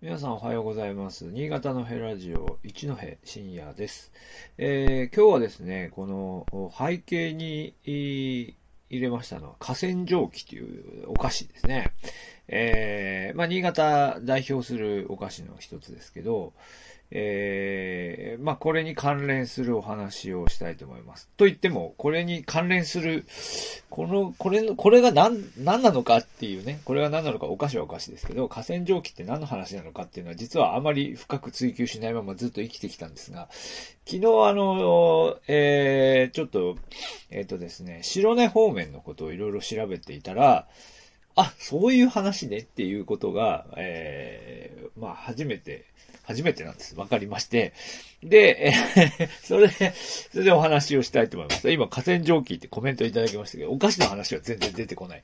皆さんおはようございます。新潟のヘラジオ、一戸信也です。今日はですね、この背景に入れましたのは、河川蒸気というお菓子ですね。新潟代表するお菓子の一つですけど、これに関連するお話をしたいと思います。と言っても、これに関連する、これが何なのかっていうね、これが何なのか、お菓子はお菓子ですけど、河川蒸気って何の話なのかっていうのは、実はあまり深く追求しないままずっと生きてきたんですが、昨日白根方面のことをいろいろ調べていたら、あ、そういう話ねっていうことが、初めてなんです。わかりまして。で、それでお話をしたいと思います。今、河川蒸気ってコメントいただきましたけど、お菓子の話は全然出てこない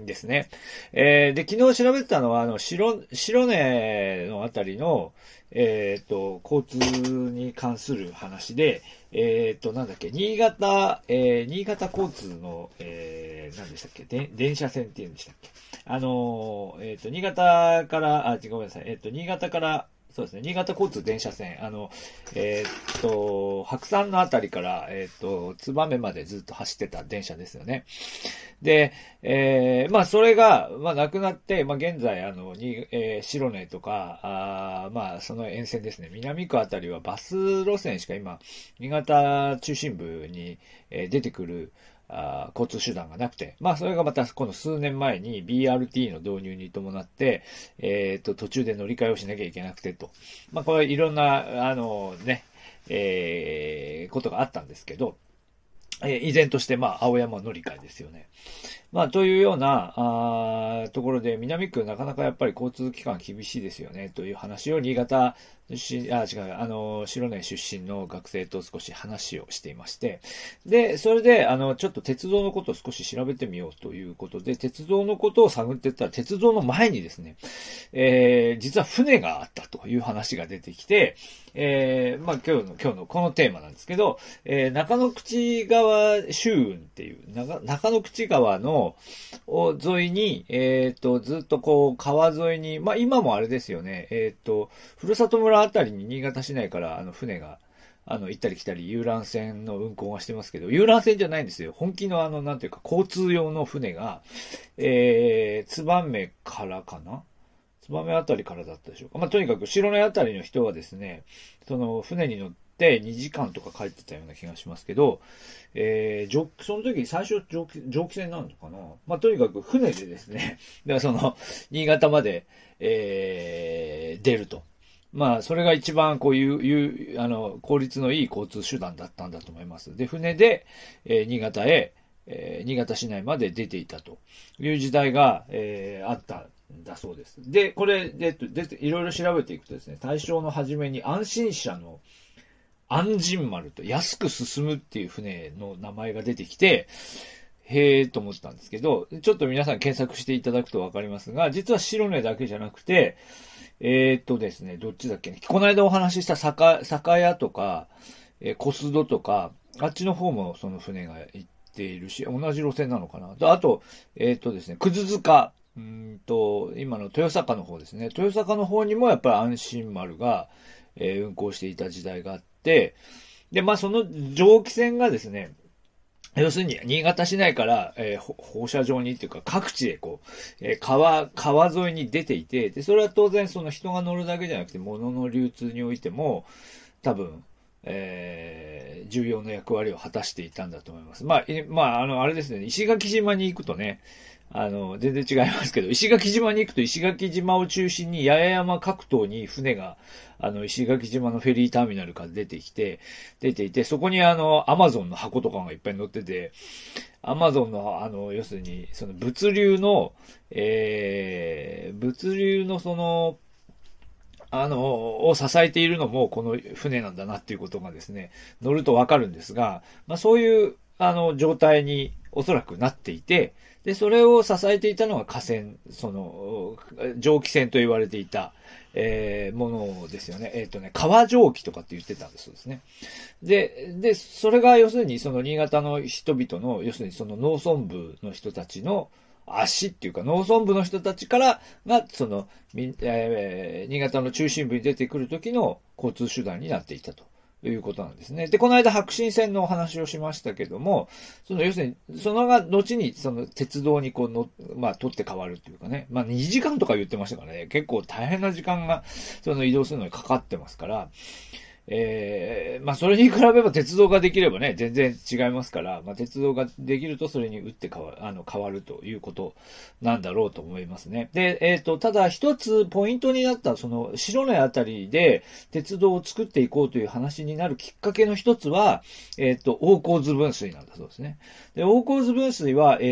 んですね。で、昨日調べてたのは、白根のあたりの、交通に関する話で、新潟交通の、電車線っていうんでしたっけ？新潟から、そうですね、新潟交通電車線、白山のあたりから、燕までずっと走ってた電車ですよね。で、それが、なくなって、現在、白根とか、その沿線ですね、南区あたりはバス路線しか今、新潟中心部に、出てくる、交通手段がなくて。それがまた、この数年前に BRT の導入に伴って、途中で乗り換えをしなきゃいけなくてと。これいろんな、ことがあったんですけど、依然として、青山乗り換えですよね。というような、ところで、南区なかなかやっぱり交通機関厳しいですよね、という話を白根出身の学生と少し話をしていまして。で、それで、ちょっと鉄道のことを少し調べてみようということで、鉄道のことを探っていったら、鉄道の前にですね、実は船があったという話が出てきて、今日のこのテーマなんですけど、中野口川舟運っていう、中野口川の沿いに、ずっと川沿いに、今もあれですよね、ふるさと村あたりに新潟市内から船が行ったり来たり遊覧船の運航がしてますけど、遊覧船じゃないんですよ。本気の交通用の船が、燕からかな？燕あたりからだったでしょうか。とにかく白根あたりの人はですね、その船に乗って2時間とか帰ってたような気がしますけど、その時最初蒸気船なのかな。とにかく船でですね、新潟まで、出ると。それが一番効率のいい交通手段だったんだと思います。で、船で、新潟市内まで出ていたという時代が、あったんだそうです。で、これで、いろいろ調べていくとですね、大正の初めに安心社の安心丸と安く進むっていう船の名前が出てきて、へーと思ったんですけど、ちょっと皆さん検索していただくとわかりますが、実は白根だけじゃなくて、ですね、どっちだっけね。この間お話しした酒屋とか、小須戸とか、あっちの方もその船が行っているし、同じ路線なのかな。あと、ですね、葛塚、今の豊坂の方ですね。豊坂の方にもやっぱり安心丸が、運行していた時代があって、で、その蒸気船がですね、要するに、新潟市内から、放射状にっていうか、各地へ川沿いに出ていて、で、それは当然その人が乗るだけじゃなくて、物の流通においても、多分、重要な役割を果たしていたんだと思います。あれですね、石垣島に行くとね、全然違いますけど、石垣島を中心に八重山各島に船が、石垣島のフェリーターミナルから出ていて、そこにアマゾンの箱とかがいっぱい乗ってて、アマゾンの、要するに、その物流のその、を支えているのもこの船なんだなっていうことがですね、乗るとわかるんですが、そういう、状態におそらくなっていて、で、それを支えていたのが河川、蒸気船と言われていた、ものですよね。川蒸気とかって言ってたんです。そうですね。で、それが要するにその新潟の人々の、要するにその農村部の人たちの、足っていうか農村部の人たちからがその、新潟の中心部に出てくる時の交通手段になっていたということなんですね。で、この間白新線のお話をしましたけども、その要するにそのが後にその鉄道にこうの、取って変わるっていうかね、2時間とか言ってましたからね、結構大変な時間がその移動するのにかかってますから、それに比べれば鉄道ができればね、全然違いますから、鉄道ができるとそれに打って変わるということなんだろうと思いますね。で、ただ一つポイントになった、その、白根あたりで鉄道を作っていこうという話になるきっかけの一つは、大河津分水なんだそうですね。で、大河津分水は、何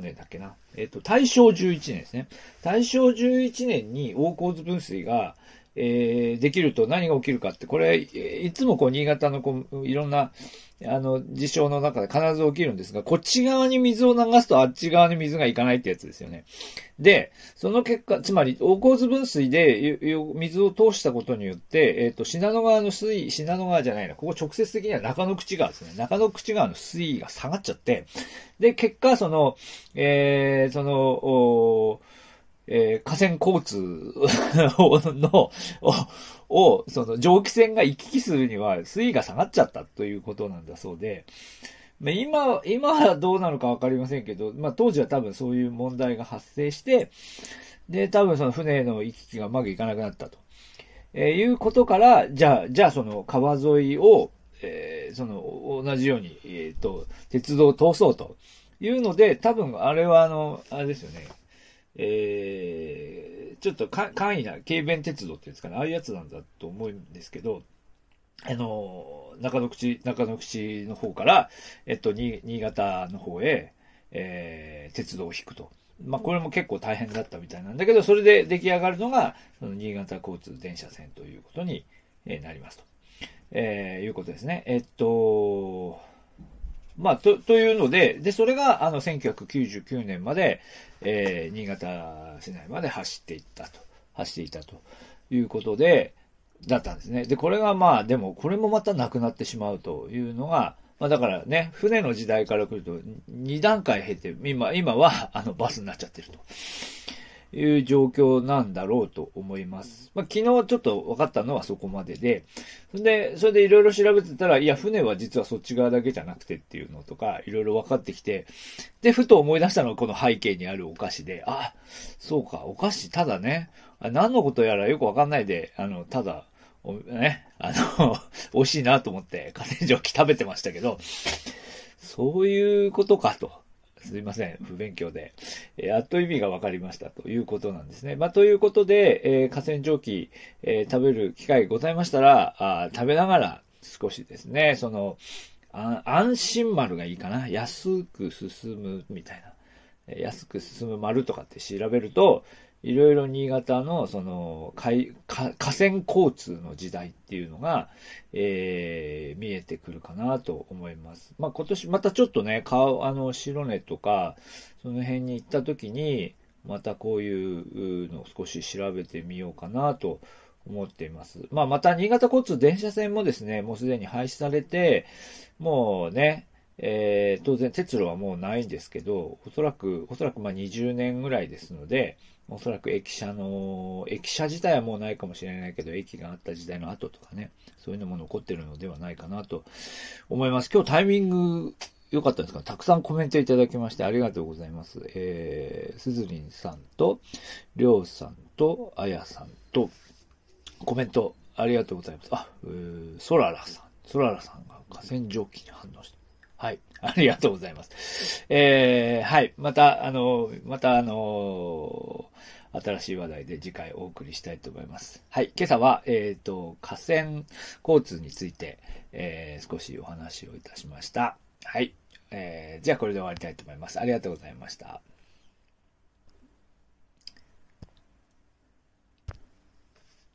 年だっけな。大正11年ですね。大正11年に大河津分水が、できると何が起きるかって、これ、いつもこう、新潟のこう、いろんな、事象の中で必ず起きるんですが、こっち側に水を流すとあっち側に水がいかないってやつですよね。で、その結果、つまり、大河津分水で水を通したことによって、信濃川の水位、信濃川じゃないな、ここ直接的には中野口川ですね。中野口川の水位が下がっちゃって、で、結果、その、河川交通その蒸気船が行き来するには水位が下がっちゃったということなんだそうで、今はどうなのかわかりませんけど、当時は多分そういう問題が発生して、で、多分その船の行き来がうまくいかなくなったと。いうことから、じゃあその川沿いを、その同じように、鉄道を通そうというので、多分あれはあれですよね。ちょっと簡易な軽便鉄道っていうんですかね、ああいうやつなんだと思うんですけど、中野口の方から、新潟の方へ、鉄道を引くと。これも結構大変だったみたいなんだけど、それで出来上がるのが、その新潟交通電車線ということになりますと。いうことですね。というので、それが、1999年まで、新潟市内まで走っていたということで、だったんですね。で、これがでも、これもまたなくなってしまうというのが、だからね、船の時代から来ると、2段階経て、今は、バスになっちゃってると。いう状況なんだろうと思います。昨日ちょっと分かったのはそこまでで、それでいろいろ調べてたら、いや、船は実はそっち側だけじゃなくてっていうのとか、いろいろ分かってきて、で、ふと思い出したのはこの背景にあるお菓子で、そうか、お菓子、ただね、何のことやらよく分かんないで、ただ、ね、美味しいなと思って、河川敷食べてましたけど、そういうことかと。すいません。不勉強で。やっと意味が分かりましたということなんですね。ということで、河川蒸気、食べる機会ございましたら、食べながら少しですね、その、安心丸がいいかな。安く進むみたいな。安く進む丸とかって調べると、いろいろ新潟の、その、河川交通の時代っていうのが、見えてくるかなと思います。今年、またちょっとね、白根とか、その辺に行った時に、またこういうのを少し調べてみようかなと思っています。また新潟交通電車線もですね、もうすでに廃止されて、もうね、当然鉄路はもうないんですけど、おそらく20年ぐらいですので、おそらく駅舎自体はもうないかもしれないけど、駅があった時代の後とかね、そういうのも残ってるのではないかなと思います。今日タイミング良かったですか？たくさんコメントいただきましてありがとうございます。すずりんさんと、りょうさんと、あやさんと、コメントありがとうございます。ソララさんが河川蒸気に反応して、はい。ありがとうございます。はい。また新しい話題で次回お送りしたいと思います。はい。今朝は、河川交通について、少しお話をいたしました。はい。じゃあこれで終わりたいと思います。ありがとうございました。